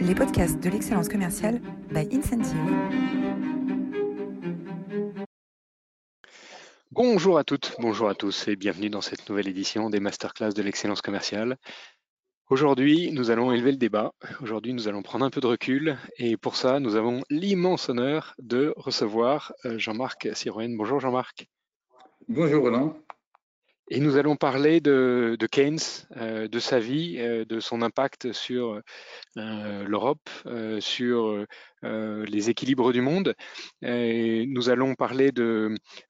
les podcasts de l'excellence commerciale by Incentive. Bonjour à toutes, bonjour à tous et bienvenue dans cette nouvelle édition des masterclass de l'excellence commerciale. Aujourd'hui, nous allons élever le débat. Aujourd'hui, nous allons prendre un peu de recul et pour ça, nous avons l'immense honneur de recevoir Jean-Marc Siroën. Bonjour Jean-Marc. Bonjour Roland. Et nous allons parler de Keynes, de sa vie, de son impact sur l'Europe, sur les équilibres du monde. Et nous allons parler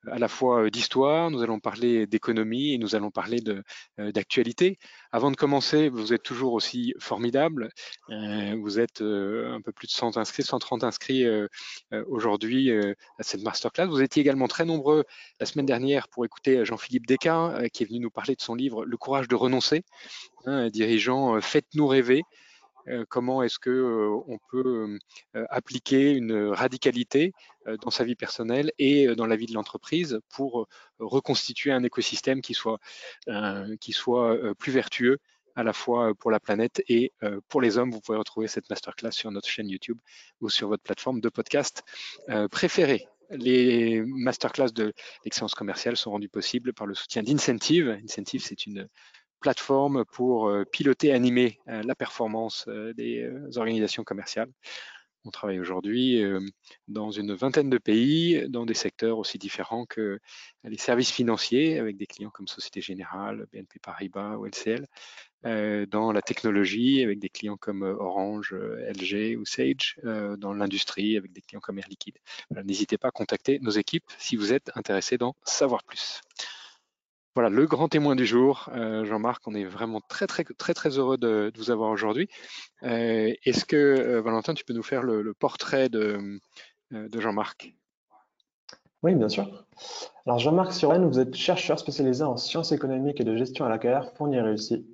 à la fois d'histoire, nous allons parler d'économie et nous allons parler d'actualité. Avant de commencer, vous êtes toujours aussi formidable. Vous êtes un peu plus de 100 inscrits, 130 inscrits aujourd'hui à cette masterclass. Vous étiez également très nombreux la semaine dernière pour écouter Jean-Philippe Descartes, qui est venu nous parler de son livre « Le courage de renoncer », dirigeant « Faites-nous rêver ». Comment est-ce qu'on peut appliquer une radicalité dans sa vie personnelle et dans la vie de l'entreprise pour reconstituer un écosystème qui soit plus vertueux à la fois pour la planète et pour les hommes. Vous pouvez retrouver cette masterclass sur notre chaîne YouTube ou sur votre plateforme de podcast préférée. Les masterclass de l'excellence commerciale sont rendues possibles par le soutien d'Incentive. Incentive, c'est une plateforme pour piloter, animer la performance des organisations commerciales. On travaille aujourd'hui dans une vingtaine de pays, dans des secteurs aussi différents que les services financiers, avec des clients comme Société Générale, BNP Paribas ou LCL, dans la technologie, avec des clients comme Orange, LG ou Sage, dans l'industrie, avec des clients comme Air Liquide. Voilà, n'hésitez pas à contacter nos équipes si vous êtes intéressé d'en savoir plus. Voilà, le grand témoin du jour, Jean-Marc, on est vraiment très heureux de vous avoir aujourd'hui. Est-ce que, Valentin, tu peux nous faire le portrait de Jean-Marc? Oui, bien sûr. Alors, Jean-Marc Siroën, vous êtes chercheur spécialisé en sciences économiques et de gestion à la carrière fournie et réussie.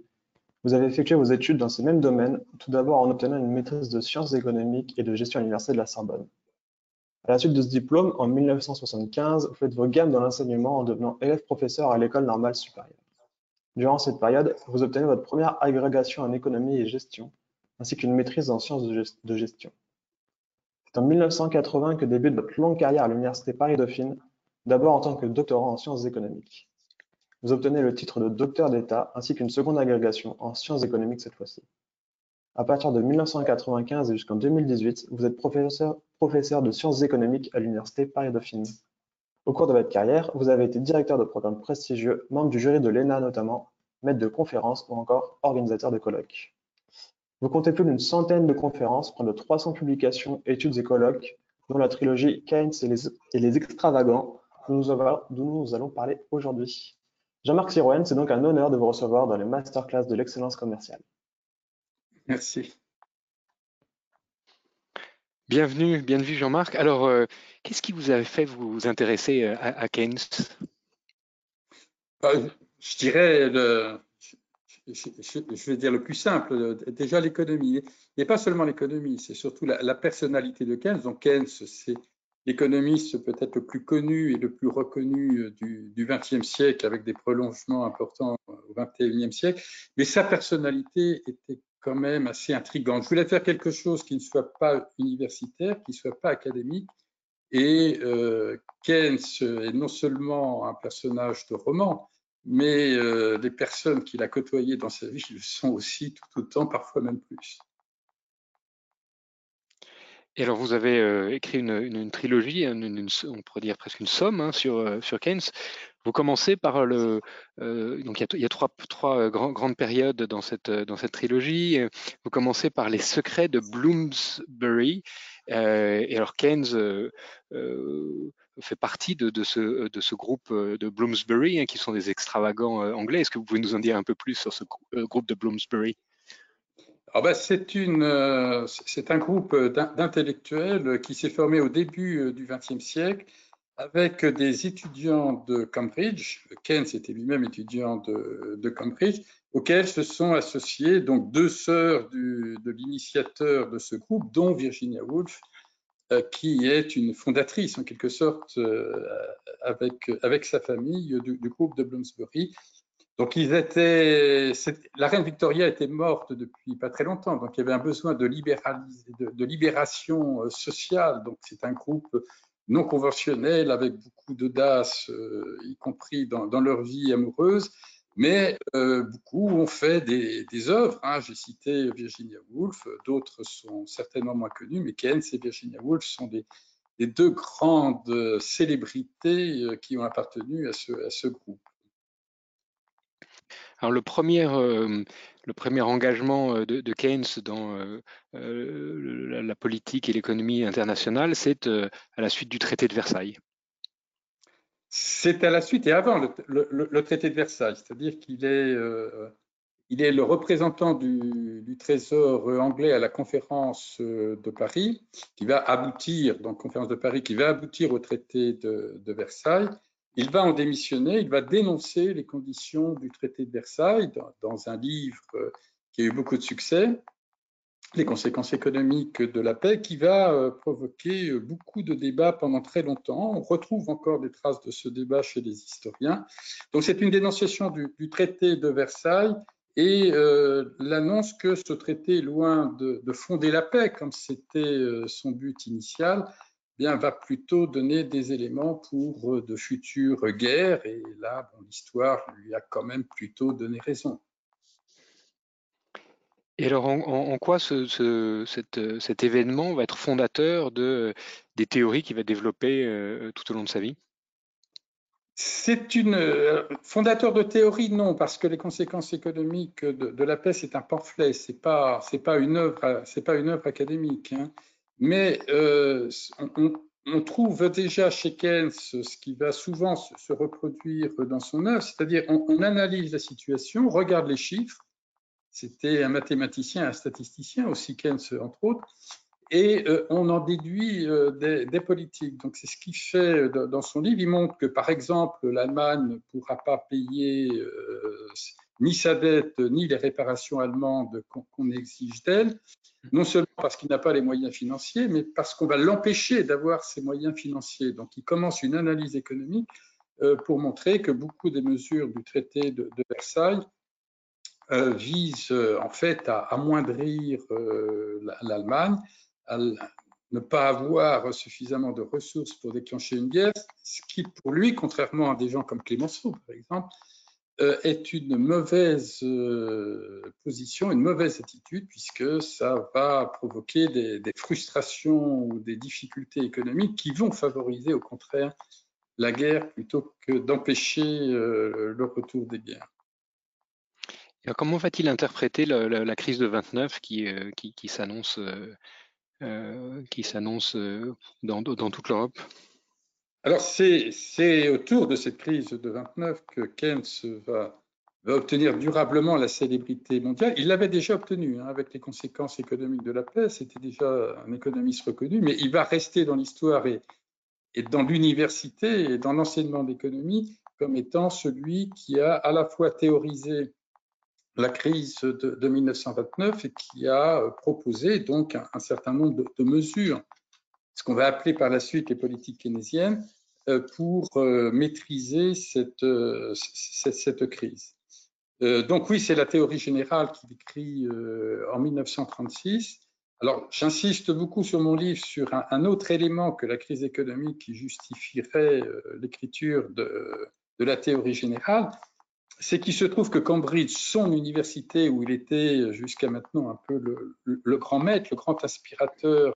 Vous avez effectué vos études dans ces mêmes domaines, tout d'abord en obtenant une maîtrise de sciences économiques et de gestion à l'Université de la Sorbonne. À la suite de ce diplôme, en 1975, vous faites vos gammes dans l'enseignement en devenant élève-professeur à l'École normale supérieure. Durant cette période, vous obtenez votre première agrégation en économie et gestion, ainsi qu'une maîtrise en sciences de gestion. C'est en 1980 que débute votre longue carrière à l'Université Paris-Dauphine, d'abord en tant que doctorant en sciences économiques. Vous obtenez le titre de docteur d'État, ainsi qu'une seconde agrégation en sciences économiques cette fois-ci. À partir de 1995 et jusqu'en 2018, vous êtes professeur de sciences économiques à l'Université Paris-Dauphine. Au cours de votre carrière, vous avez été directeur de programmes prestigieux, membre du jury de l'ENA notamment, maître de conférences ou encore organisateur de colloques. Vous comptez plus d'une centaine de conférences, près de 300 publications, études et colloques, dont la trilogie Keynes et les extravagants, dont nous allons parler aujourd'hui. Jean-Marc Siroën, c'est donc un honneur de vous recevoir dans les masterclass de l'excellence commerciale. Merci. Bienvenue Jean-Marc. Alors, qu'est-ce qui vous a fait vous intéresser à Keynes? Je dirais, je vais dire le plus simple, déjà l'économie. Et pas seulement l'économie, c'est surtout la personnalité de Keynes. Donc Keynes, c'est l'économiste peut-être le plus connu et le plus reconnu du XXe siècle, avec des prolongements importants au XXIe siècle. Mais sa personnalité était quand même assez intrigante. Je voulais faire quelque chose qui ne soit pas universitaire, qui ne soit pas académique. Et Keynes est non seulement un personnage de roman, mais les personnes qu'il a côtoyées dans sa vie le sont aussi tout autant, parfois même plus. Et alors, vous avez écrit une trilogie, on pourrait dire presque une somme sur Keynes. Vous commencez par donc il y a trois grandes périodes dans cette trilogie. Vous commencez par les secrets de Bloomsbury. Et alors Keynes fait partie de ce groupe de Bloomsbury, qui sont des extravagants anglais. Est-ce que vous pouvez nous en dire un peu plus sur ce groupe de Bloomsbury? Ah ben, c'est un groupe d'intellectuels qui s'est formé au début du XXe siècle avec des étudiants de Cambridge. Keynes était lui-même étudiant de Cambridge, auxquels se sont associés donc deux sœurs de l'initiateur de ce groupe, dont Virginia Woolf, qui est une fondatrice en quelque sorte avec sa famille du groupe de Bloomsbury. Donc, la reine Victoria était morte depuis pas très longtemps, donc il y avait un besoin de libération sociale. Donc, c'est un groupe non conventionnel avec beaucoup d'audace, y compris dans leur vie amoureuse, mais beaucoup ont fait des œuvres. Hein. J'ai cité Virginia Woolf, d'autres sont certainement moins connues, mais Keynes et Virginia Woolf sont les deux grandes célébrités qui ont appartenu à ce groupe. Alors le premier engagement de Keynes dans la politique et l'économie internationale, c'est à la suite du traité de Versailles. C'est à la suite et avant le traité de Versailles, c'est-à-dire qu'il est le représentant du Trésor anglais à la conférence de Paris, qui va aboutir au traité de Versailles. Il va en démissionner, il va dénoncer les conditions du traité de Versailles dans un livre qui a eu beaucoup de succès, Les conséquences économiques de la paix, qui va provoquer beaucoup de débats pendant très longtemps. On retrouve encore des traces de ce débat chez les historiens. Donc c'est une dénonciation du traité de Versailles et l'annonce que ce traité, loin de fonder la paix, comme c'était son but initial, va plutôt donner des éléments pour de futures guerres, et là, l'histoire lui a quand même plutôt donné raison. Et alors, en quoi cet événement va être fondateur des théories qu'il va développer tout au long de sa vie? C'est fondateur de théorie, non, parce que les conséquences économiques de la paix, c'est un pamphlet, c'est pas une œuvre académique, hein. Mais on trouve déjà chez Keynes ce qui va souvent se reproduire dans son œuvre, c'est-à-dire on analyse la situation, on regarde les chiffres. C'était un mathématicien, un statisticien aussi, Keynes entre autres, et on en déduit des politiques. Donc c'est ce qu'il fait dans son livre. Il montre que par exemple l'Allemagne ne pourra pas payer ni sa dette, ni les réparations allemandes qu'on exige d'elle, non seulement parce qu'il n'a pas les moyens financiers, mais parce qu'on va l'empêcher d'avoir ces moyens financiers. Donc, il commence une analyse économique pour montrer que beaucoup des mesures du traité de Versailles visent en fait à amoindrir l'Allemagne, à ne pas avoir suffisamment de ressources pour déclencher une guerre, ce qui pour lui, contrairement à des gens comme Clémenceau par exemple, est une mauvaise position, une mauvaise attitude, puisque ça va provoquer des frustrations ou des difficultés économiques qui vont favoriser au contraire la guerre plutôt que d'empêcher le retour des biens. Alors, comment va-t-il interpréter la crise de 29 qui s'annonce dans toute l'Europe ? Alors, c'est autour de cette crise de 29 que Keynes va obtenir durablement la célébrité mondiale. Il l'avait déjà obtenue, hein, avec les conséquences économiques de la paix. C'était déjà un économiste reconnu, mais il va rester dans l'histoire et dans l'université et dans l'enseignement d'économie comme étant celui qui a à la fois théorisé la crise de 1929 et qui a proposé donc un certain nombre de mesures, ce qu'on va appeler par la suite les politiques keynésiennes, pour maîtriser cette crise. Donc oui, c'est la théorie générale qu'il écrit en 1936. Alors j'insiste beaucoup sur mon livre sur un autre élément que la crise économique qui justifierait l'écriture de la théorie générale, c'est qu'il se trouve que Cambridge, son université où il était jusqu'à maintenant un peu le grand maître, le grand inspirateur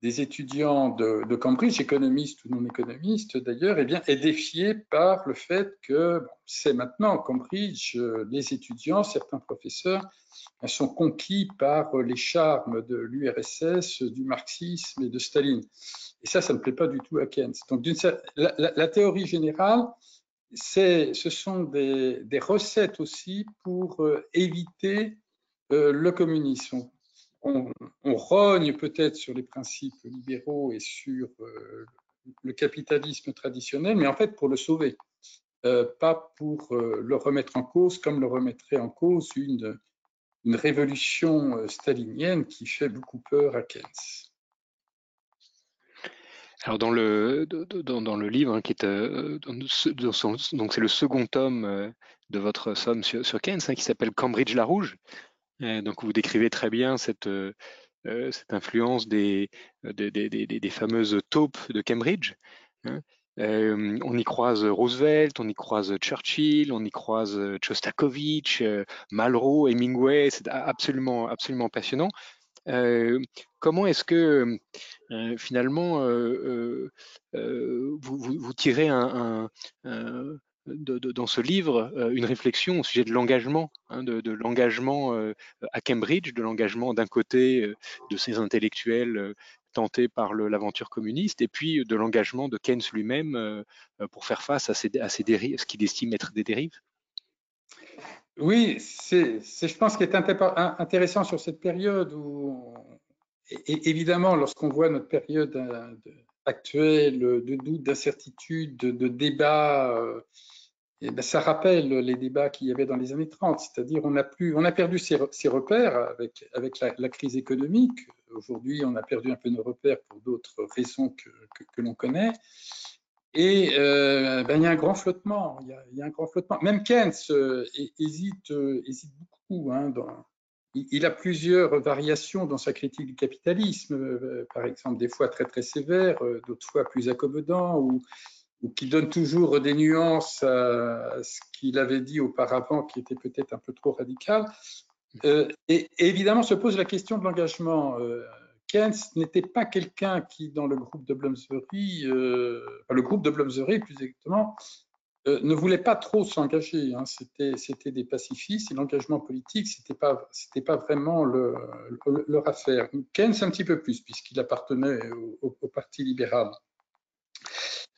des étudiants de Cambridge, économistes ou non économistes d'ailleurs, est défié par le fait que c'est maintenant Cambridge, les étudiants, certains professeurs sont conquis par les charmes de l'URSS, du marxisme et de Staline. Et ça ne plaît pas du tout à Keynes. Donc la théorie générale, ce sont des recettes aussi pour éviter le communisme. On rogne peut-être sur les principes libéraux et sur le capitalisme traditionnel, mais en fait pour le sauver, pas pour le remettre en cause, comme le remettrait en cause une révolution stalinienne qui fait beaucoup peur à Keynes. Alors dans le livre, hein, donc c'est le second tome de votre somme sur Keynes, hein, qui s'appelle Cambridge la Rouge. Donc vous décrivez très bien cette influence des fameuses taupes de Cambridge. Hein. On y croise Roosevelt, on y croise Churchill, on y croise Chostakovitch, Malraux, Hemingway, c'est absolument, absolument passionnant. Comment est-ce que finalement vous tirez dans ce livre une réflexion au sujet de l'engagement, hein, de l'engagement à Cambridge, de l'engagement d'un côté de ces intellectuels tentés par l'aventure communiste, et puis de l'engagement de Keynes lui-même pour faire face à ces dérives, ce qu'il estime être des dérives? Oui, c'est je pense, ce qui est intéressant sur cette période où, évidemment, lorsqu'on voit notre période actuelle de doute, d'incertitude, de débat, et ben ça rappelle les débats qu'il y avait dans les années 30, c'est-à-dire on a perdu ses repères avec la crise économique. Aujourd'hui, on a perdu un peu nos repères pour d'autres raisons que l'on connaît. Et il y a un grand flottement, Même Keynes hésite beaucoup. Hein, il a plusieurs variations dans sa critique du capitalisme, par exemple des fois très très sévères, d'autres fois plus accommodants, ou qui donne toujours des nuances à ce qu'il avait dit auparavant, qui était peut-être un peu trop radical. Et évidemment se pose la question de l'engagement. Keynes n'était pas quelqu'un qui, dans le groupe de Bloomsbury, plus exactement, ne voulait pas trop s'engager. Hein. C'était des pacifistes, et l'engagement politique, c'était pas vraiment leur affaire. Keynes un petit peu plus, puisqu'il appartenait au Parti libéral.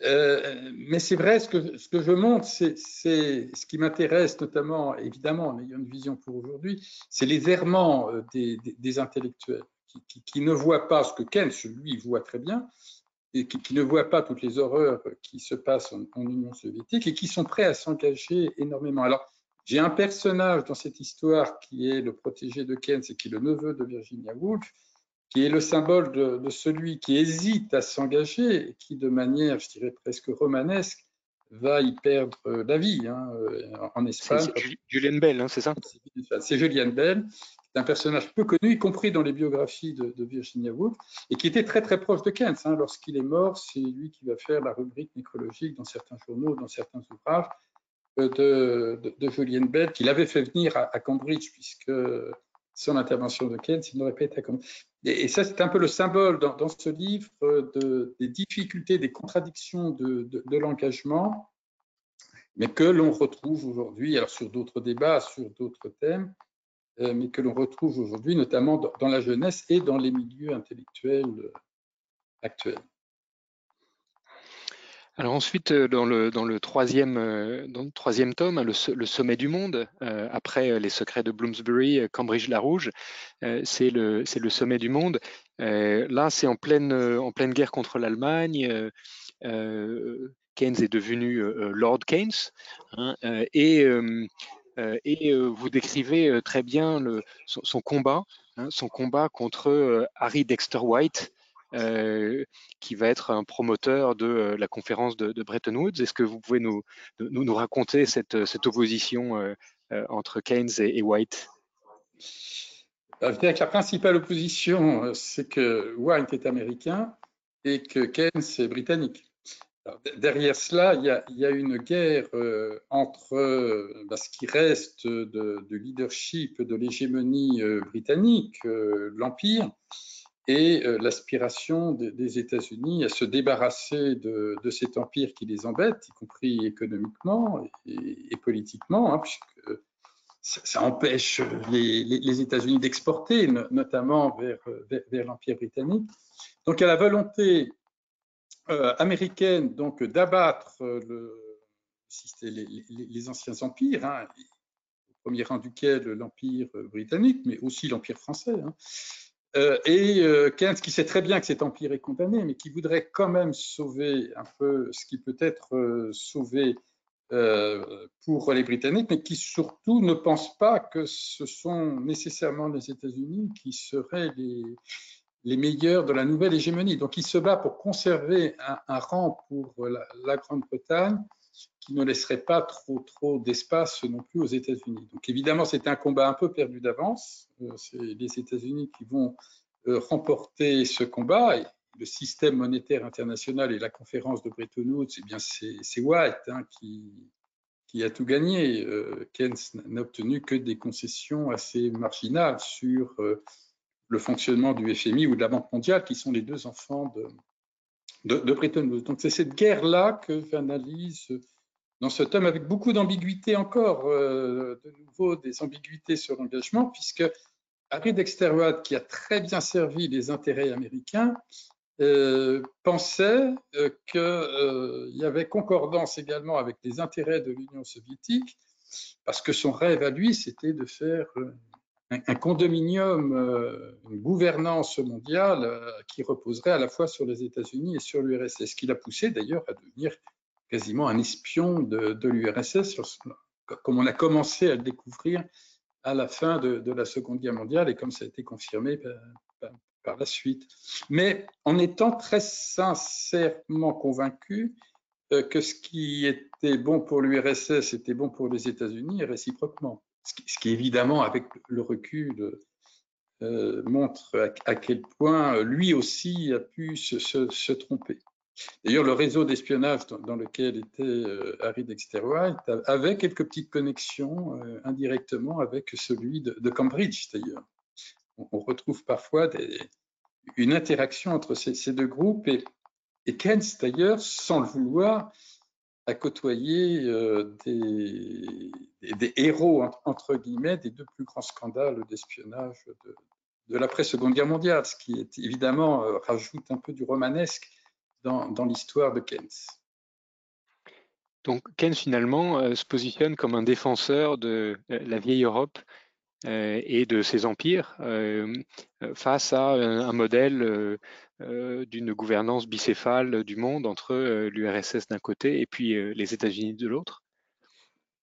Mais c'est vrai, ce que je montre, c'est ce qui m'intéresse notamment, évidemment, en ayant une vision pour aujourd'hui, c'est les errements des intellectuels. Qui ne voit pas ce que Keynes, lui, voit très bien, et qui ne voit pas toutes les horreurs qui se passent en Union soviétique et qui sont prêts à s'engager énormément. Alors, j'ai un personnage dans cette histoire qui est le protégé de Keynes et qui est le neveu de Virginia Woolf, qui est le symbole de celui qui hésite à s'engager et qui, de manière, je dirais, presque romanesque, va y perdre la vie hein, en Espagne. C'est Julien Bell, hein, c'est ça? C'est Julien Bell. C'est un personnage peu connu, y compris dans les biographies de Virginia Woolf, et qui était très très proche de Keynes. Hein. Lorsqu'il est mort, c'est lui qui va faire la rubrique nécrologique dans certains journaux, dans certains ouvrages de Julien Bell, qu'il avait fait venir à Cambridge, puisque sans l'intervention de Keynes, il n'aurait pas été à Cambridge. Et ça, c'est un peu le symbole dans ce livre des difficultés, des contradictions de l'engagement, mais que l'on retrouve aujourd'hui, alors sur d'autres débats, sur d'autres thèmes, mais que l'on retrouve aujourd'hui, notamment dans la jeunesse et dans les milieux intellectuels actuels. Alors ensuite, dans le troisième tome, hein, le sommet du monde, après les secrets de Bloomsbury, Cambridge la Rouge, c'est le sommet du monde. Là, c'est en pleine guerre contre l'Allemagne. Keynes est devenu Lord Keynes, hein, et vous décrivez très bien son combat, hein, contre Harry Dexter White, qui va être un promoteur de la conférence de Bretton Woods. Est-ce que vous pouvez nous raconter cette opposition entre Keynes et White? Je dirais que la principale opposition, c'est que White est américain et que Keynes est britannique. Alors, derrière cela, il y a une guerre entre ce qui reste de leadership, de l'hégémonie britannique, l'Empire, et l'aspiration des États-Unis à se débarrasser de cet empire qui les embête, y compris économiquement et politiquement, hein, puisque ça empêche les États-Unis d'exporter, notamment vers l'empire britannique. Donc, à la volonté américaine donc d'abattre les anciens empires, hein, au premier rang duquel l'empire britannique, mais aussi l'empire français, hein. Keynes, qui sait très bien que cet empire est condamné, mais qui voudrait quand même sauver un peu ce qui peut être sauvé pour les Britanniques, mais qui surtout ne pense pas que ce sont nécessairement les États-Unis qui seraient les meilleurs de la nouvelle hégémonie. Donc il se bat pour conserver un rang pour la Grande-Bretagne, qui ne laisserait pas trop d'espace non plus aux États-Unis. Donc évidemment, c'est un combat un peu perdu d'avance. C'est les États-Unis qui vont remporter ce combat. Et le système monétaire international et la conférence de Bretton Woods, eh bien c'est White qui a tout gagné. Keynes n'a obtenu que des concessions assez marginales sur le fonctionnement du FMI ou de la Banque mondiale, qui sont les deux enfants de Bretton Woods. Donc c'est cette guerre-là que j'analyse dans ce tome, avec beaucoup d'ambiguïté encore, de nouveau des ambiguïtés sur l'engagement, puisque Harry Dexter White, qui a très bien servi les intérêts américains, pensait qu'il y avait concordance également avec les intérêts de l'Union soviétique, parce que son rêve à lui, c'était de faire un condominium, une gouvernance mondiale qui reposerait à la fois sur les États-Unis et sur l'URSS, ce qui l'a poussé d'ailleurs à devenir quasiment un espion de l'URSS, comme on a commencé à le découvrir à la fin de la Seconde Guerre mondiale et comme ça a été confirmé par la suite. Mais en étant très sincèrement convaincu que ce qui était bon pour l'URSS était bon pour les États-Unis et réciproquement. Ce qui évidemment, avec le recul, montre à quel point lui aussi a pu se tromper. D'ailleurs, le réseau d'espionnage dans lequel était Harry Dexter White avait quelques petites connexions indirectement avec celui de Cambridge, d'ailleurs. On retrouve parfois une interaction entre ces deux groupes et Keynes, d'ailleurs, sans le vouloir, a côtoyé des héros, entre guillemets, des deux plus grands scandales d'espionnage de l'après-Seconde Guerre mondiale, ce qui est, évidemment rajoute un peu du romanesque dans l'histoire de Keynes. Donc Keynes finalement se positionne comme un défenseur de la vieille Europe et de ses empires face à un modèle d'une gouvernance bicéphale du monde entre l'URSS d'un côté et puis les États-Unis de l'autre.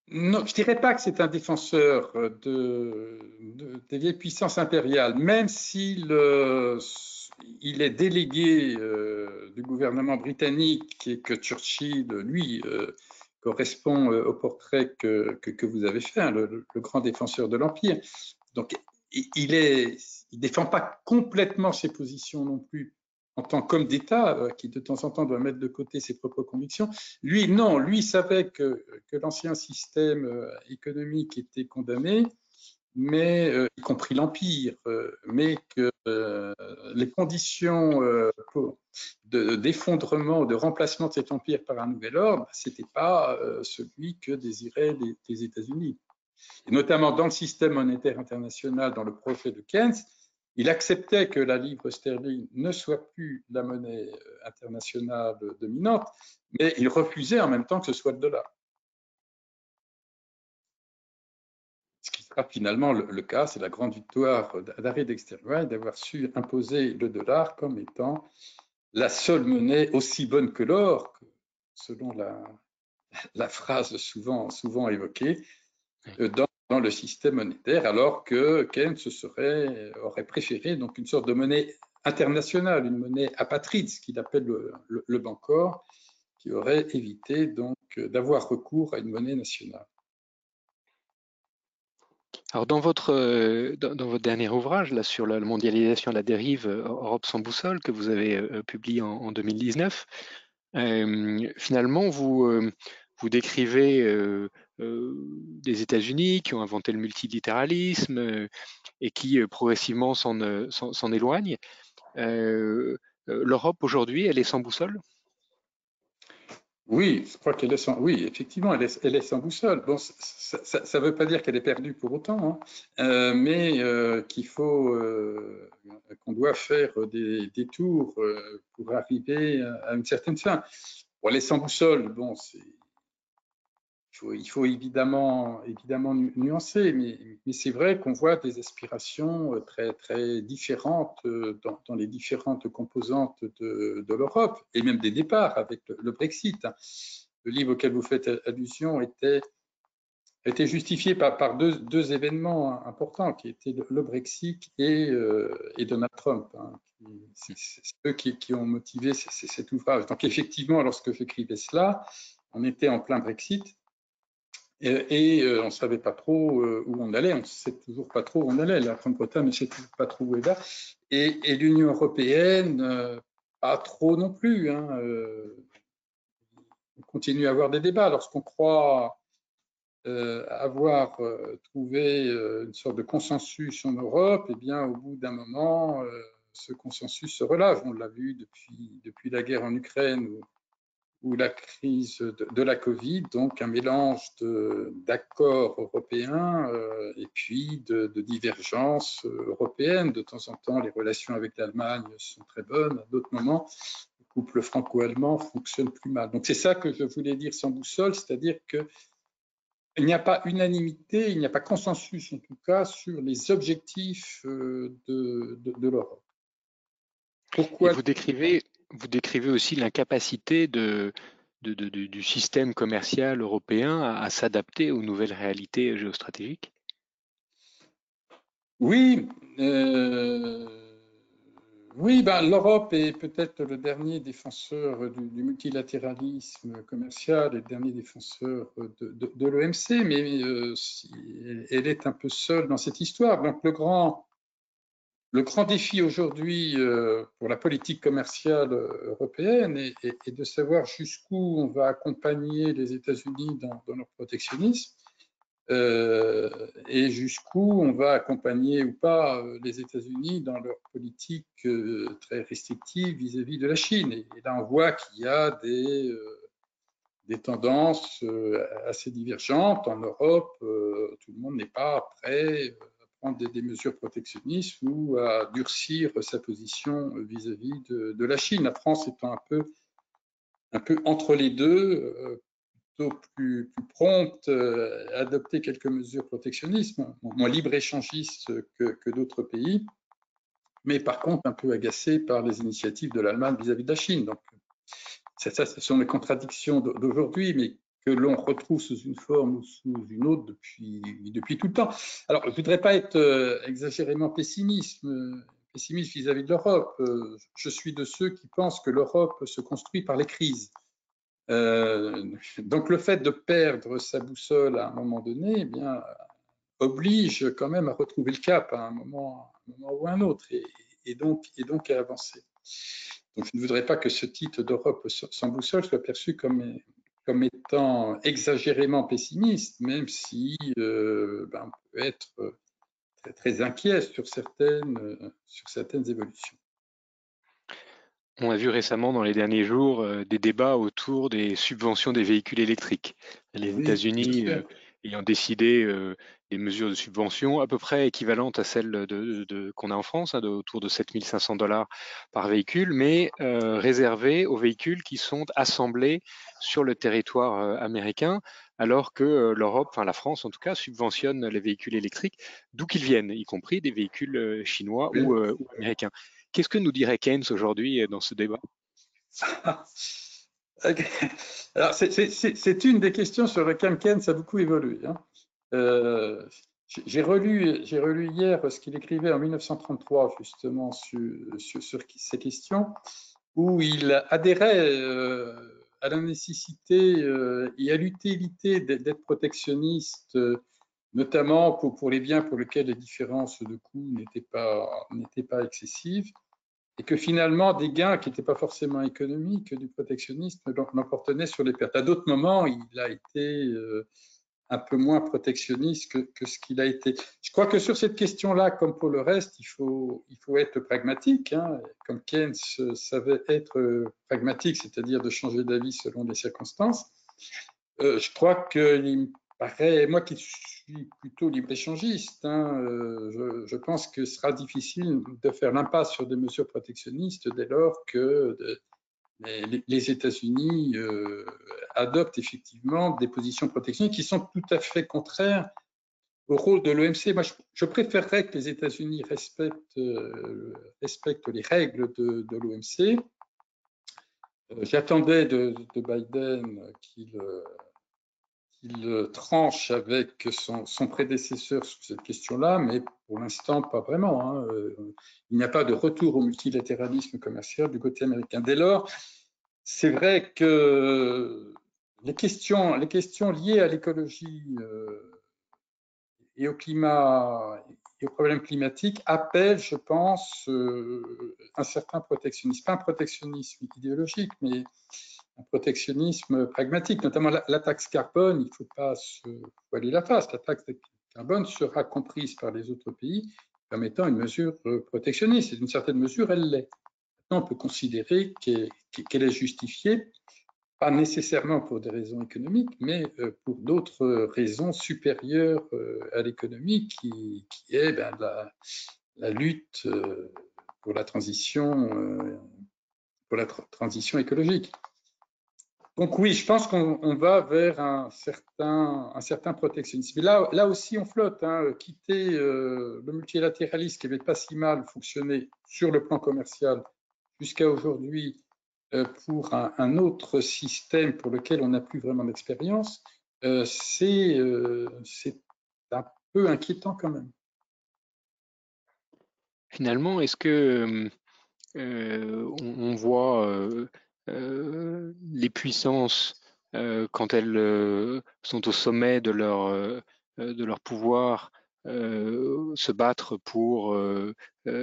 Non, je ne dirais pas que c'est un défenseur des vieilles puissances impériales, même s'il est délégué du gouvernement britannique et que Churchill, lui, correspond au portrait que vous avez fait, hein, le grand défenseur de l'Empire. Donc, il défend pas complètement ses positions non plus en tant qu'homme d'État, qui de temps en temps doit mettre de côté ses propres convictions. Lui, non, lui savait que l'ancien système économique était condamné, mais, y compris l'Empire, mais que les conditions d'effondrement, de remplacement de cet empire par un nouvel ordre, ce n'était pas celui que désiraient les États-Unis. Et notamment dans le système monétaire international, dans le projet de Keynes, il acceptait que la livre sterling ne soit plus la monnaie internationale dominante, mais il refusait en même temps que ce soit le dollar. Ce qui sera finalement le cas, c'est la grande victoire d'Harry Dexter White d'avoir su imposer le dollar comme étant la seule monnaie aussi bonne que l'or, selon la phrase souvent évoquée, dans le système monétaire, alors que Keynes aurait préféré donc une sorte de monnaie internationale, une monnaie apatride, ce qu'il appelle le bancor, qui aurait évité donc d'avoir recours à une monnaie nationale. Alors dans votre dernier ouvrage là, sur la mondialisation, la dérive, Europe sans boussole, que vous avez publié en 2019, finalement vous décrivez des États-Unis qui ont inventé le multilatéralisme et qui progressivement s'en éloignent. L'Europe aujourd'hui, elle est sans boussole? Oui, je crois qu'elle est sans. Oui, effectivement, elle est sans boussole. Bon, ça ne veut pas dire qu'elle est perdue pour autant, hein, mais qu'on doit faire des tours pour arriver à une certaine fin. Bon, elle est sans boussole. Bon, c'est. Il faut évidemment nuancer, mais c'est vrai qu'on voit des aspirations très, très différentes dans les différentes composantes de l'Europe, et même des départs avec le Brexit. Le livre auquel vous faites allusion était justifié par deux événements importants, qui étaient le Brexit et Donald Trump. C'est eux qui ont motivé cet ouvrage. Donc effectivement, lorsque j'écrivais cela, on était en plein Brexit et on ne savait pas trop où on allait, on ne sait toujours pas trop où on allait, la Grande-Bretagne ne sait toujours pas trop où elle va, et l'Union européenne, pas trop non plus, hein, on continue à avoir des débats lorsqu'on croit avoir trouvé une sorte de consensus en Europe, et bien au bout d'un moment, ce consensus se relâche. On l'a vu depuis la guerre en Ukraine ou la crise de la Covid, donc un mélange d'accords européens et puis de divergences européennes. De temps en temps, les relations avec l'Allemagne sont très bonnes, à d'autres moments, le couple franco-allemand fonctionne plus mal. Donc c'est ça que je voulais dire sans boussole, c'est-à-dire que il n'y a pas unanimité, il n'y a pas consensus en tout cas sur les objectifs de l'Europe. Pourquoi vous décrivez aussi l'incapacité du système commercial européen à s'adapter aux nouvelles réalités géostratégiques? Oui, l'Europe est peut-être le dernier défenseur du multilatéralisme commercial et le dernier défenseur de l'OMC, mais elle est un peu seule dans cette histoire. Donc le grand défi aujourd'hui pour la politique commerciale européenne est de savoir jusqu'où on va accompagner les États-Unis dans leur protectionnisme et jusqu'où on va accompagner ou pas les États-Unis dans leur politique très restrictive vis-à-vis de la Chine. Et là, on voit qu'il y a des tendances assez divergentes. En Europe, tout le monde n'est pas prêt prendre des mesures protectionnistes ou à durcir sa position vis-à-vis de la Chine. La France étant un peu entre les deux, plutôt plus prompte à adopter quelques mesures protectionnistes, moins libre-échangiste que d'autres pays, mais par contre un peu agacée par les initiatives de l'Allemagne vis-à-vis de la Chine. Donc ça, ce sont les contradictions d'aujourd'hui, mais que l'on retrouve sous une forme ou sous une autre depuis tout le temps. Alors, je ne voudrais pas être exagérément pessimiste vis-à-vis de l'Europe. Je suis de ceux qui pensent que l'Europe se construit par les crises. Donc, le fait de perdre sa boussole à un moment donné, eh bien, oblige quand même à retrouver le cap à un moment ou à un autre et donc à avancer. Donc, je ne voudrais pas que ce titre d'Europe sans boussole soit perçu comme étant exagérément pessimiste, même si on peut être très, très inquiet sur certaines évolutions. On a vu récemment dans les derniers jours des débats autour des subventions des véhicules électriques. Les États-Unis ayant décidé des mesures de subvention à peu près équivalentes à celles qu'on a en France, hein, autour de 7 500 $ par véhicule, mais réservées aux véhicules qui sont assemblés sur le territoire américain, alors que l'Europe, enfin la France en tout cas, subventionne les véhicules électriques d'où qu'ils viennent, y compris des véhicules chinois ou américains. Qu'est-ce que nous dirait Keynes aujourd'hui dans ce débat? Alors, c'est une des questions sur laquelle Keynes a beaucoup évolué, hein. J'ai relu hier ce qu'il écrivait en 1933, justement, sur ces questions, où il adhérait à la nécessité et à l'utilité d'être protectionniste, notamment pour les biens pour lesquels les différences de coûts n'étaient pas excessives, et que finalement, des gains qui n'étaient pas forcément économiques du protectionnisme l'emportaient sur les pertes. À d'autres moments, il a été un peu moins protectionniste que ce qu'il a été. Je crois que sur cette question-là, comme pour le reste, il faut être pragmatique, hein, comme Keynes savait être pragmatique, c'est-à-dire de changer d'avis selon les circonstances. Je crois qu'il me paraît, moi qui suis plutôt libre-échangiste, hein, je pense que ce sera difficile de faire l'impasse sur des mesures protectionnistes dès lors que les États-Unis adoptent effectivement des positions protectionnistes qui sont tout à fait contraires au rôle de l'OMC. Moi, je préférerais que les États-Unis respectent les règles de l'OMC. J'attendais de Biden qu'il tranche avec son prédécesseur sur cette question-là, mais pour l'instant, pas vraiment, hein. Il n'y a pas de retour au multilatéralisme commercial du côté américain. Dès lors, c'est vrai que Les questions liées à l'écologie et au climat et aux problèmes climatiques appellent, je pense, un certain protectionnisme. Pas un protectionnisme idéologique, mais un protectionnisme pragmatique, notamment la taxe carbone. Il ne faut pas se voiler la face. La taxe carbone sera comprise par les autres pays comme étant une mesure protectionniste. Et d'une certaine mesure, elle l'est. Maintenant, on peut considérer qu'elle est justifiée, pas nécessairement pour des raisons économiques, mais pour d'autres raisons supérieures à l'économie, qui est la lutte pour la transition écologique. Donc oui, je pense qu'on va vers un certain protectionnisme. Mais là aussi, on flotte. Quitter le multilatéralisme qui n'avait pas si mal fonctionné sur le plan commercial jusqu'à aujourd'hui, pour un autre système pour lequel on n'a plus vraiment d'expérience, c'est un peu inquiétant quand même. Finalement, est-ce que on voit les puissances, quand elles sont au sommet de leur pouvoir, se battre pour la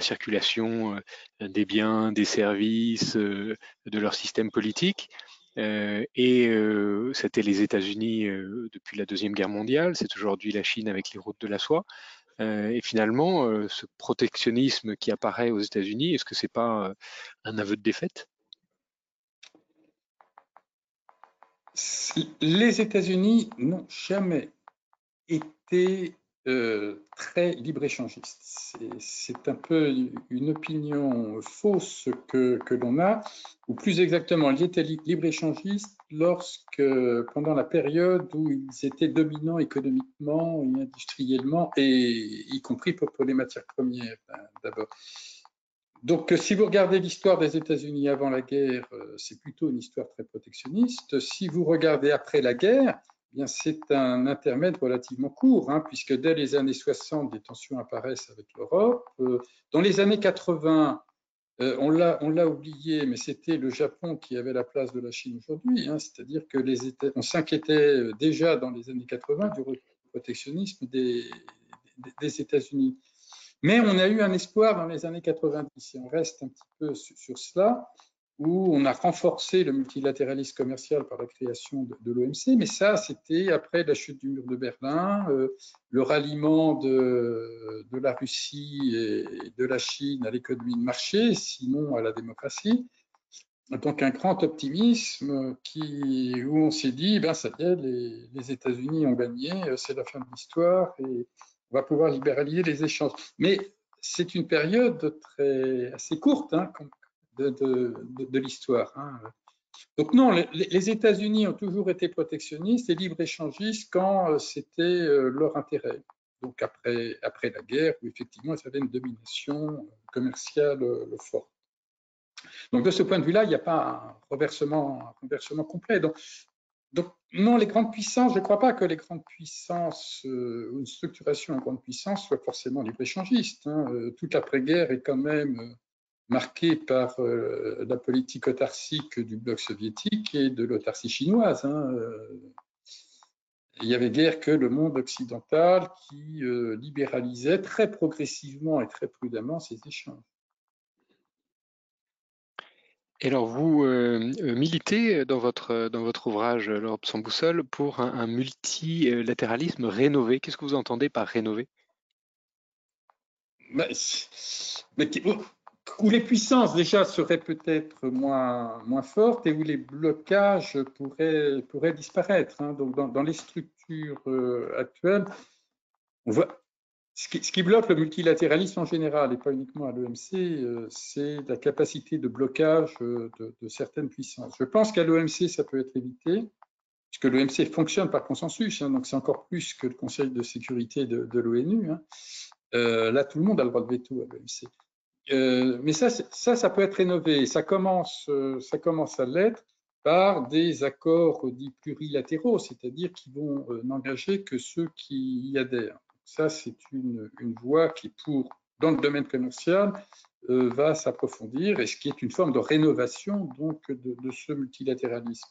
circulation des biens, des services, de leur système politique. C'était les États-Unis depuis la Deuxième Guerre mondiale, c'est aujourd'hui la Chine avec les routes de la soie. Et finalement, ce protectionnisme qui apparaît aux États-Unis, est-ce que ce n'est pas un aveu de défaite ? Les États-Unis n'ont jamais était très libre-échangiste. C'est un peu une opinion fausse que l'on a, ou plus exactement, ils étaient libre-échangistes pendant la période où ils étaient dominants économiquement et industriellement, y compris pour les matières premières d'abord. Donc, si vous regardez l'histoire des États-Unis avant la guerre, c'est plutôt une histoire très protectionniste. Si vous regardez après la guerre, c'est un intermède relativement court, puisque dès les années 60, des tensions apparaissent avec l'Europe. Dans les années 80, on l'a oublié, mais c'était le Japon qui avait la place de la Chine aujourd'hui. C'est-à-dire que on s'inquiétait déjà dans les années 80 du protectionnisme des États-Unis. Mais on a eu un espoir dans les années 90, et on reste un petit peu sur cela, où on a renforcé le multilatéralisme commercial par la création de l'OMC, mais ça, c'était après la chute du mur de Berlin, le ralliement de la Russie et de la Chine à l'économie de marché, sinon à la démocratie. Donc un grand optimisme où on s'est dit, ça y est, les États-Unis ont gagné, c'est la fin de l'histoire, et on va pouvoir libéraliser les échanges. Mais c'est une période assez courte, de l'histoire. Donc non, les États-Unis ont toujours été protectionnistes et libre-échangistes quand c'était leur intérêt. Donc après la guerre, où effectivement, ils avaient une domination commerciale forte. Donc de ce point de vue-là, il n'y a pas un renversement complet. Donc non, les grandes puissances, je ne crois pas que les grandes puissances, une structuration en grande puissance soit forcément libre-échangiste. Toute l'après-guerre est quand même marquée par la politique autarcique du bloc soviétique et de l'autarcie chinoise. Il n'y avait guère que le monde occidental qui libéralisait très progressivement et très prudemment ces échanges. Et alors vous militez dans votre ouvrage L'Europe sans boussole pour un multilatéralisme rénové. Qu'est-ce que vous entendez par rénové ? Où les puissances déjà seraient peut-être moins fortes et où les blocages pourraient disparaître. Donc dans les structures actuelles, on voit ce qui bloque le multilatéralisme en général, et pas uniquement à l'OMC, c'est la capacité de blocage de certaines puissances. Je pense qu'à l'OMC, ça peut être évité, puisque l'OMC fonctionne par consensus, donc c'est encore plus que le Conseil de sécurité de l'ONU. Là, tout le monde a le droit de veto à l'OMC. Mais ça peut être rénové. Ça commence à l'être par des accords dits plurilatéraux, c'est-à-dire qui vont n'engager que ceux qui y adhèrent. Ça, c'est une voie qui, pour dans le domaine commercial va s'approfondir, et ce qui est une forme de rénovation donc, de ce multilatéralisme.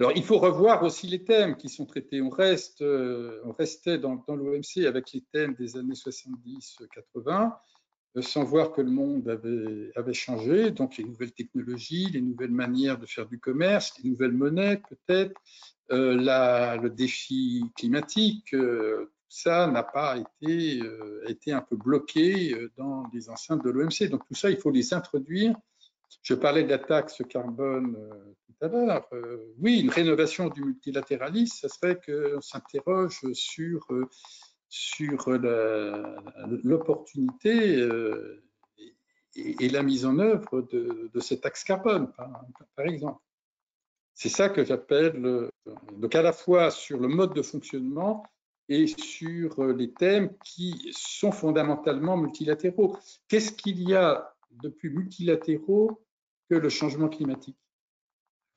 Alors, il faut revoir aussi les thèmes qui sont traités. On restait dans l'OMC avec les thèmes des années 70-80, sans voir que le monde avait changé, donc les nouvelles technologies, les nouvelles manières de faire du commerce, les nouvelles monnaies peut-être, le défi climatique, ça n'a pas été, un peu bloqué dans les enceintes de l'OMC. Donc tout ça, il faut les introduire. Je parlais de la taxe carbone tout à l'heure. Oui, une rénovation du multilatéralisme, ça serait qu'on s'interroge sur l'opportunité et la mise en œuvre de cette taxe carbone, par exemple. C'est ça que j'appelle, donc à la fois sur le mode de fonctionnement et sur les thèmes qui sont fondamentalement multilatéraux. Qu'est-ce qu'il y a de plus multilatéraux que le changement climatique?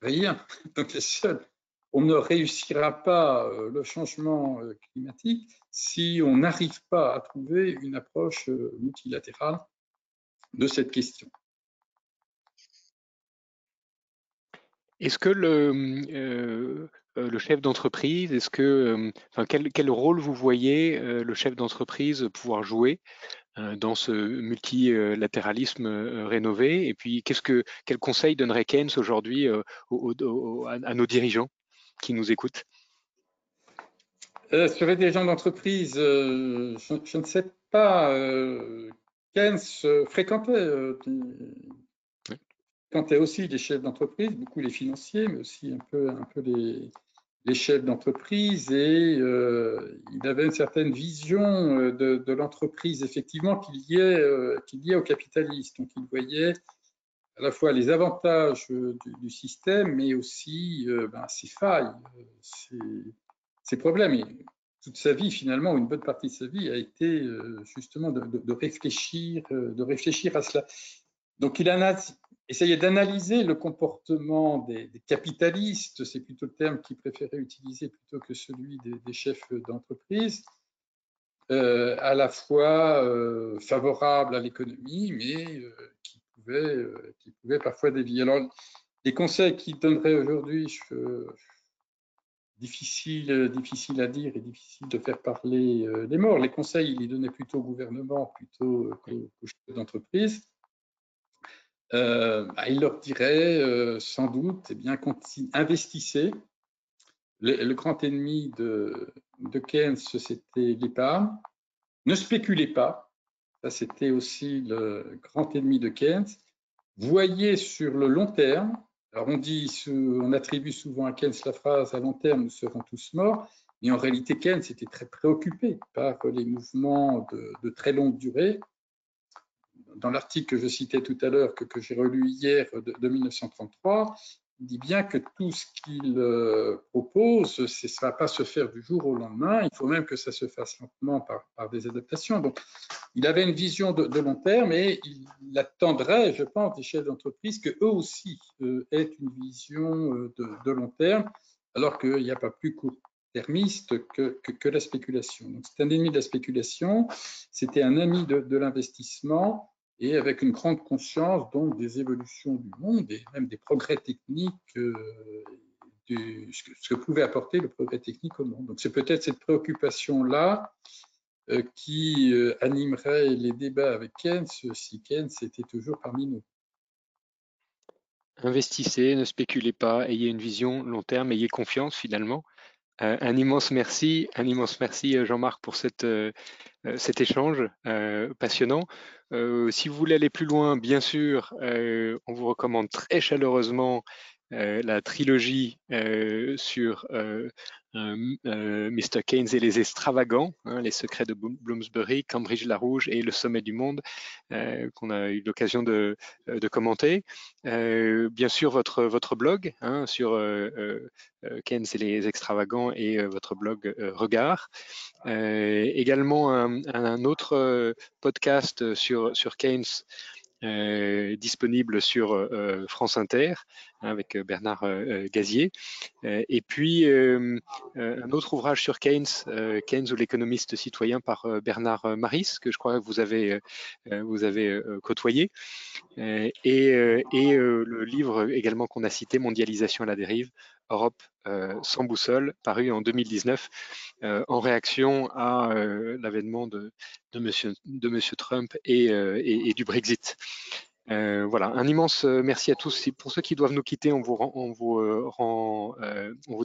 Rien. Donc, on ne réussira pas le changement climatique si on n'arrive pas à trouver une approche multilatérale de cette question. Est-ce que le chef d'entreprise, quel rôle vous voyez le chef d'entreprise pouvoir jouer dans ce multilatéralisme rénové? Et puis, quel conseil donnerait Keynes aujourd'hui à nos dirigeants qui nous écoutent? Sur les dirigeants d'entreprise, je ne sais pas. Keynes fréquentait, aussi les chefs d'entreprise, beaucoup les financiers, mais aussi un peu les chefs d'entreprise, et il avait une certaine vision de l'entreprise, effectivement, qui liait aux capitalistes. Donc, il voyait à la fois les avantages du système, mais aussi ses failles, ses problèmes. Et toute sa vie, finalement, une bonne partie de sa vie, a été justement de réfléchir à cela. Donc, il en a essayé d'analyser le comportement des capitalistes, c'est plutôt le terme qu'il préférait utiliser plutôt que celui des chefs d'entreprise, à la fois favorable à l'économie, mais qui pouvait parfois dévier. Alors, les conseils qu'il donnerait aujourd'hui, difficile à dire et difficile de faire parler les morts. Les conseils, il les donnait plutôt au gouvernement, plutôt qu'aux chefs d'entreprise. Il leur dirait sans doute, investissez. Le grand ennemi de Keynes, c'était l'épargne. Ne spéculez pas. Ça, c'était aussi le grand ennemi de Keynes. Voyez sur le long terme. Alors, on attribue souvent à Keynes la phrase « à long terme, nous serons tous morts ». Mais en réalité, Keynes était très préoccupé par les mouvements de très longue durée. Dans l'article que je citais tout à l'heure, que j'ai relu hier de 1933, il dit bien que tout ce qu'il propose, ça ne va pas se faire du jour au lendemain, il faut même que ça se fasse lentement par des adaptations. Donc, il avait une vision de long terme et il attendrait, je pense, des chefs d'entreprise qu'eux aussi aient une vision de long terme, alors qu'il n'y a pas plus court-termiste que la spéculation. Donc, c'est un ennemi de la spéculation, c'était un ami de l'investissement, et avec une grande conscience donc des évolutions du monde et même des progrès techniques, ce que pouvait apporter le progrès technique au monde. Donc c'est peut-être cette préoccupation-là qui animerait les débats avec Keynes, si Keynes était toujours parmi nous. Investissez, ne spéculez pas, ayez une vision long terme, ayez confiance finalement. Un immense merci Jean-Marc pour cet échange passionnant. Si vous voulez aller plus loin, bien sûr, on vous recommande très chaleureusement la trilogie sur Mr. Keynes et les extravagants, les secrets de Bloomsbury, Cambridge la Rouge et le sommet du monde qu'on a eu l'occasion de commenter. Bien sûr, votre blog sur Keynes et les extravagants et votre blog Regard. Également un autre podcast sur Keynes disponible sur France Inter avec Bernard Gazier. Et puis un autre ouvrage sur Keynes, Keynes ou l'économiste citoyen par Bernard Maris, que je crois que vous avez côtoyé. Et le livre également qu'on a cité, Mondialisation à la dérive, Europe sans boussole, paru en 2019 en réaction à l'avènement de monsieur Trump et du Brexit. Voilà, un immense merci à tous. Et pour ceux qui doivent nous quitter, on vous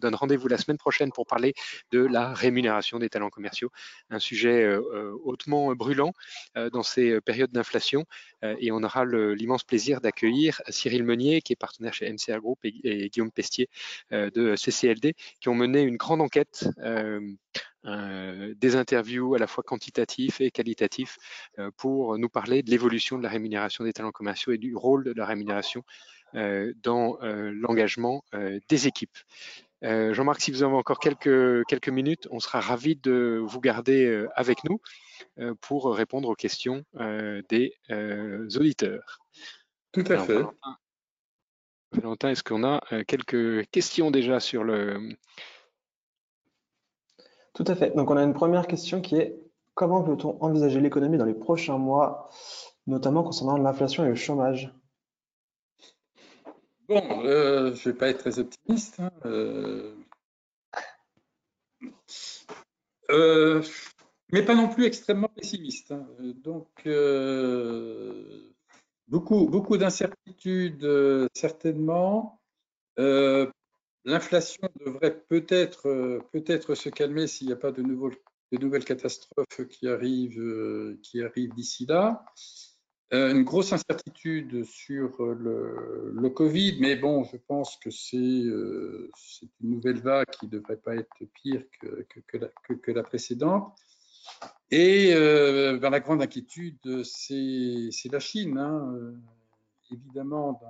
donne rendez-vous la semaine prochaine pour parler de la rémunération des talents commerciaux, un sujet hautement brûlant dans ces périodes d'inflation. Et on aura l'immense plaisir d'accueillir Cyril Meunier, qui est partenaire chez MCA Group, et Guillaume Pestier de CCLD, qui ont mené une grande enquête. Des interviews à la fois quantitatifs et qualitatifs pour nous parler de l'évolution de la rémunération des talents commerciaux et du rôle de la rémunération dans l'engagement des équipes. Jean-Marc, si vous avez encore quelques minutes, on sera ravis de vous garder avec nous pour répondre aux questions des auditeurs. Tout à fait. Valentin, est-ce qu'on a quelques questions déjà sur le… Tout à fait. Donc, on a une première question qui est: comment peut-on envisager l'économie dans les prochains mois, notamment concernant l'inflation et le chômage? Bon, je ne vais pas être très optimiste. Hein. Mais pas non plus extrêmement pessimiste. Hein. Donc, beaucoup d'incertitudes, certainement. L'inflation devrait peut-être se calmer s'il n'y a pas de nouvelles catastrophes qui arrivent d'ici là. Une grosse incertitude sur le Covid, mais bon, je pense que c'est une nouvelle vague qui ne devrait pas être pire que la précédente. Et ben, la grande inquiétude, c'est la Chine, hein, évidemment.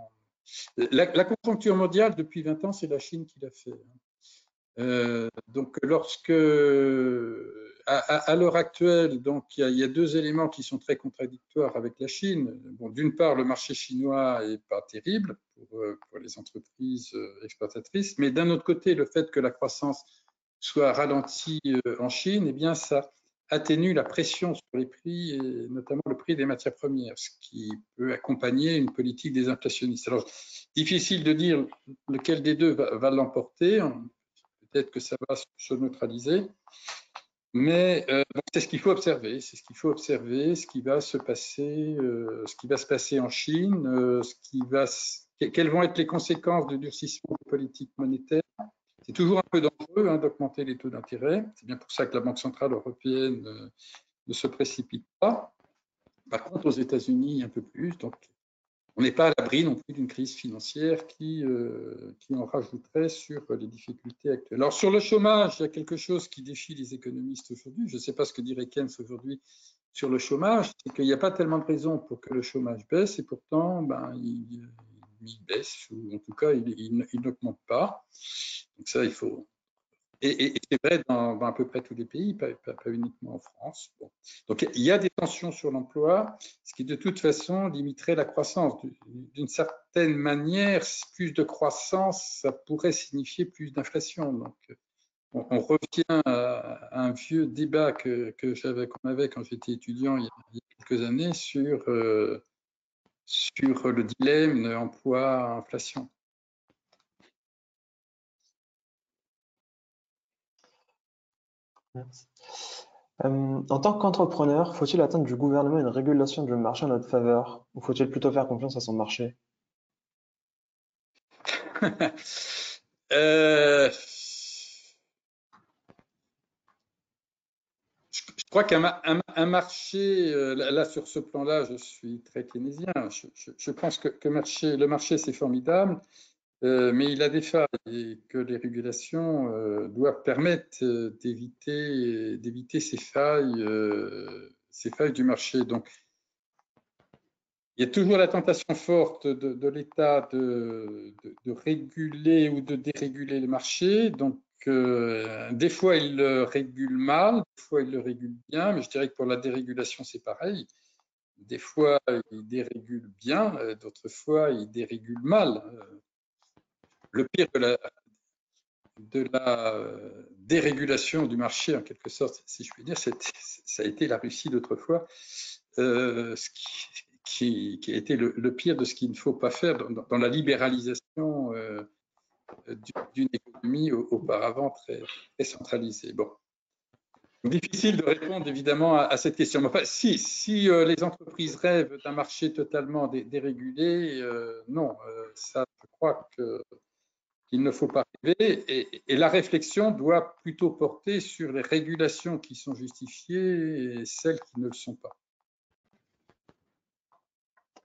La conjoncture mondiale, depuis 20 ans, c'est la Chine qui l'a fait. Donc, à l'heure actuelle, donc, il y a deux éléments qui sont très contradictoires avec la Chine. Bon, d'une part, le marché chinois n'est pas terrible pour les entreprises exportatrices, mais d'un autre côté, le fait que la croissance soit ralentie en Chine, eh bien, ça atténue la pression sur les prix, et notamment le prix des matières premières, ce qui peut accompagner une politique désinflationniste. Alors, difficile de dire lequel des deux va l'emporter. Peut-être que ça va se neutraliser, mais c'est ce qu'il faut observer. C'est ce qu'il faut observer, ce qui va se passer, en Chine, quelles vont être les conséquences du durcissement des politiques monétaires. C'est toujours un peu dangereux, hein, d'augmenter les taux d'intérêt. C'est bien pour ça que la Banque centrale européenne ne se précipite pas. Par contre, aux États-Unis, un peu plus. Donc, on n'est pas à l'abri non plus d'une crise financière qui en rajouterait sur les difficultés actuelles. Alors, sur le chômage, il y a quelque chose qui défie les économistes aujourd'hui. Je ne sais pas ce que dirait Keynes aujourd'hui sur le chômage. C'est qu'il n'y a pas tellement de raisons pour que le chômage baisse, et pourtant, ben, il baisse, ou en tout cas il n'augmente pas. Donc ça, il faut… Et c'est vrai dans à peu près tous les pays, pas uniquement en France. Bon. Donc il y a des tensions sur l'emploi, ce qui de toute façon limiterait la croissance. D'une certaine manière, plus de croissance, ça pourrait signifier plus d'inflation. Donc on revient à un vieux débat qu'on avait quand j'étais étudiant il y a quelques années sur le dilemme emploi-inflation. Merci. En tant qu'entrepreneur, faut-il attendre du gouvernement une régulation du marché en notre faveur, ou faut-il plutôt faire confiance à son marché? Je crois qu'un marché, là sur ce plan-là, je suis très keynésien. Je pense que le marché, c'est formidable, mais il a des failles et que les régulations doivent permettre d'éviter ces failles du marché. Donc, il y a toujours la tentation forte de l'État de réguler ou de déréguler le marché. Donc, des fois, il le régule mal, des fois, il le régule bien, mais je dirais que pour la dérégulation, c'est pareil. Des fois, il dérégule bien, d'autres fois, il dérégule mal. Le pire de la dérégulation du marché, en quelque sorte, si je puis dire, ça a été la Russie d'autrefois, ce qui a été le pire de ce qu'il ne faut pas faire dans la libéralisation d'une économie auparavant très, très centralisée. Bon. Difficile de répondre évidemment à cette question. Enfin, si les entreprises rêvent d'un marché totalement dérégulé, non, ça, je crois qu'il ne faut pas rêver. Et la réflexion doit plutôt porter sur les régulations qui sont justifiées et celles qui ne le sont pas.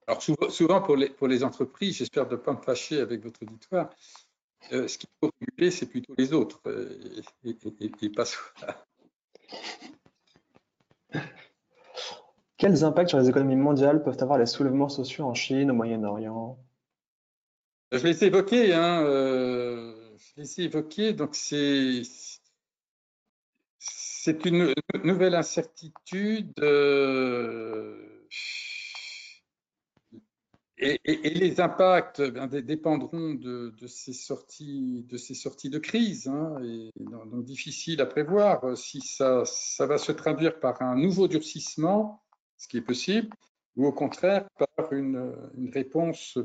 Alors souvent pour les entreprises, j'espère ne pas me fâcher avec votre auditoire, ce qu'il faut réguler, c'est plutôt les autres et pas soi. Quels impacts sur les économies mondiales peuvent avoir les soulèvements sociaux en Chine, au Moyen-Orient? Je les ai évoqués, hein, donc c'est une nouvelle incertitude et les impacts dépendront de ces sorties de crise, hein, et donc difficile à prévoir si ça va se traduire par un nouveau durcissement, ce qui est possible, ou au contraire par une réponse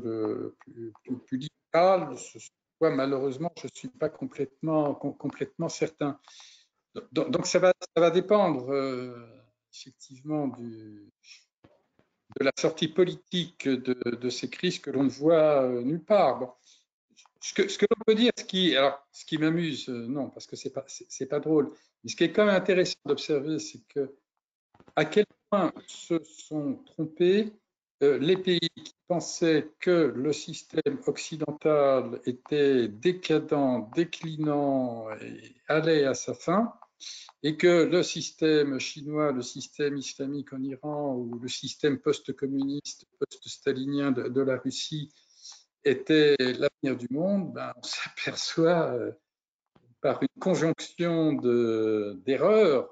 plus libérale, ce soit malheureusement, je ne suis pas complètement certain. Donc ça va dépendre effectivement de la sortie politique de ces crises que l'on ne voit nulle part. Bon. Ce que l'on peut dire, ce qui m'amuse, non, parce que c'est pas drôle, mais ce qui est quand même intéressant d'observer, c'est que à quel point se sont trompés les pays qui pensaient que le système occidental était décadent, déclinant et allait à sa fin, et que le système chinois, le système islamique en Iran ou le système post-communiste, post-stalinien de la Russie était l'avenir du monde. Ben, on s'aperçoit par une conjonction d'erreurs,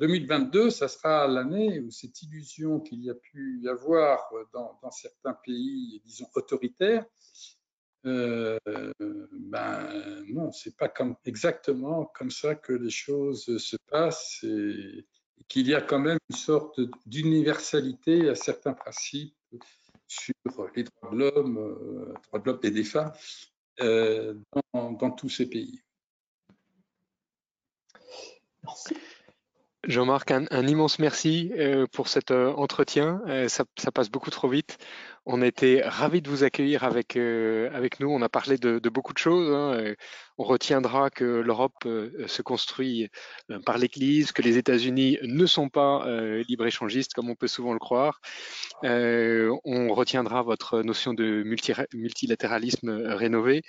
2022, ça sera l'année où cette illusion qu'il y a pu y avoir dans certains pays, disons, autoritaires, ben non, c'est pas exactement comme ça que les choses se passent et qu'il y a quand même une sorte d'universalité à certains principes sur les droits de l'homme et des femmes dans tous ces pays. Jean-Marc, un immense merci pour cet entretien. Ça passe beaucoup trop vite. On était ravis de vous accueillir avec nous. On a parlé de beaucoup de choses, hein. On retiendra que l'Europe se construit par l'Église, que les États-Unis ne sont pas libre-échangistes comme on peut souvent le croire. On retiendra votre notion de multilatéralisme rénové.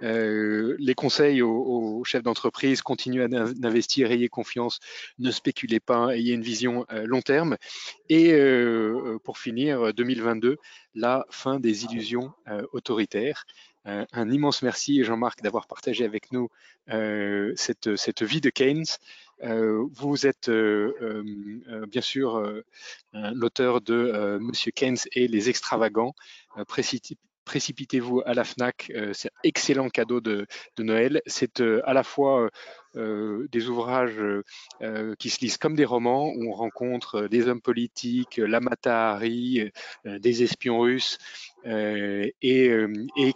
Les conseils aux chefs d'entreprise: continuez à investir, ayez confiance, ne spéculez pas, ayez une vision long terme. Et pour finir, 2022, la fin des illusions autoritaires. Un immense merci, Jean-Marc, d'avoir partagé avec nous cette vie de Keynes. Vous êtes bien sûr l'auteur de Monsieur Keynes et les extravagants. Précipitez-vous à la FNAC, c'est un excellent cadeau de Noël. C'est à la fois des ouvrages qui se lisent comme des romans, où on rencontre des hommes politiques, la Matahari, des espions russes, et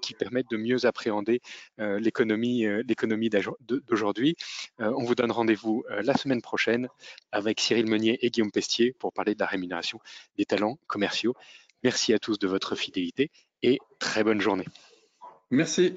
qui permettent de mieux appréhender l'économie d'aujourd'hui. On vous donne rendez-vous la semaine prochaine avec Cyril Meunier et Guillaume Pestier pour parler de la rémunération des talents commerciaux. Merci à tous de votre fidélité et très bonne journée. Merci.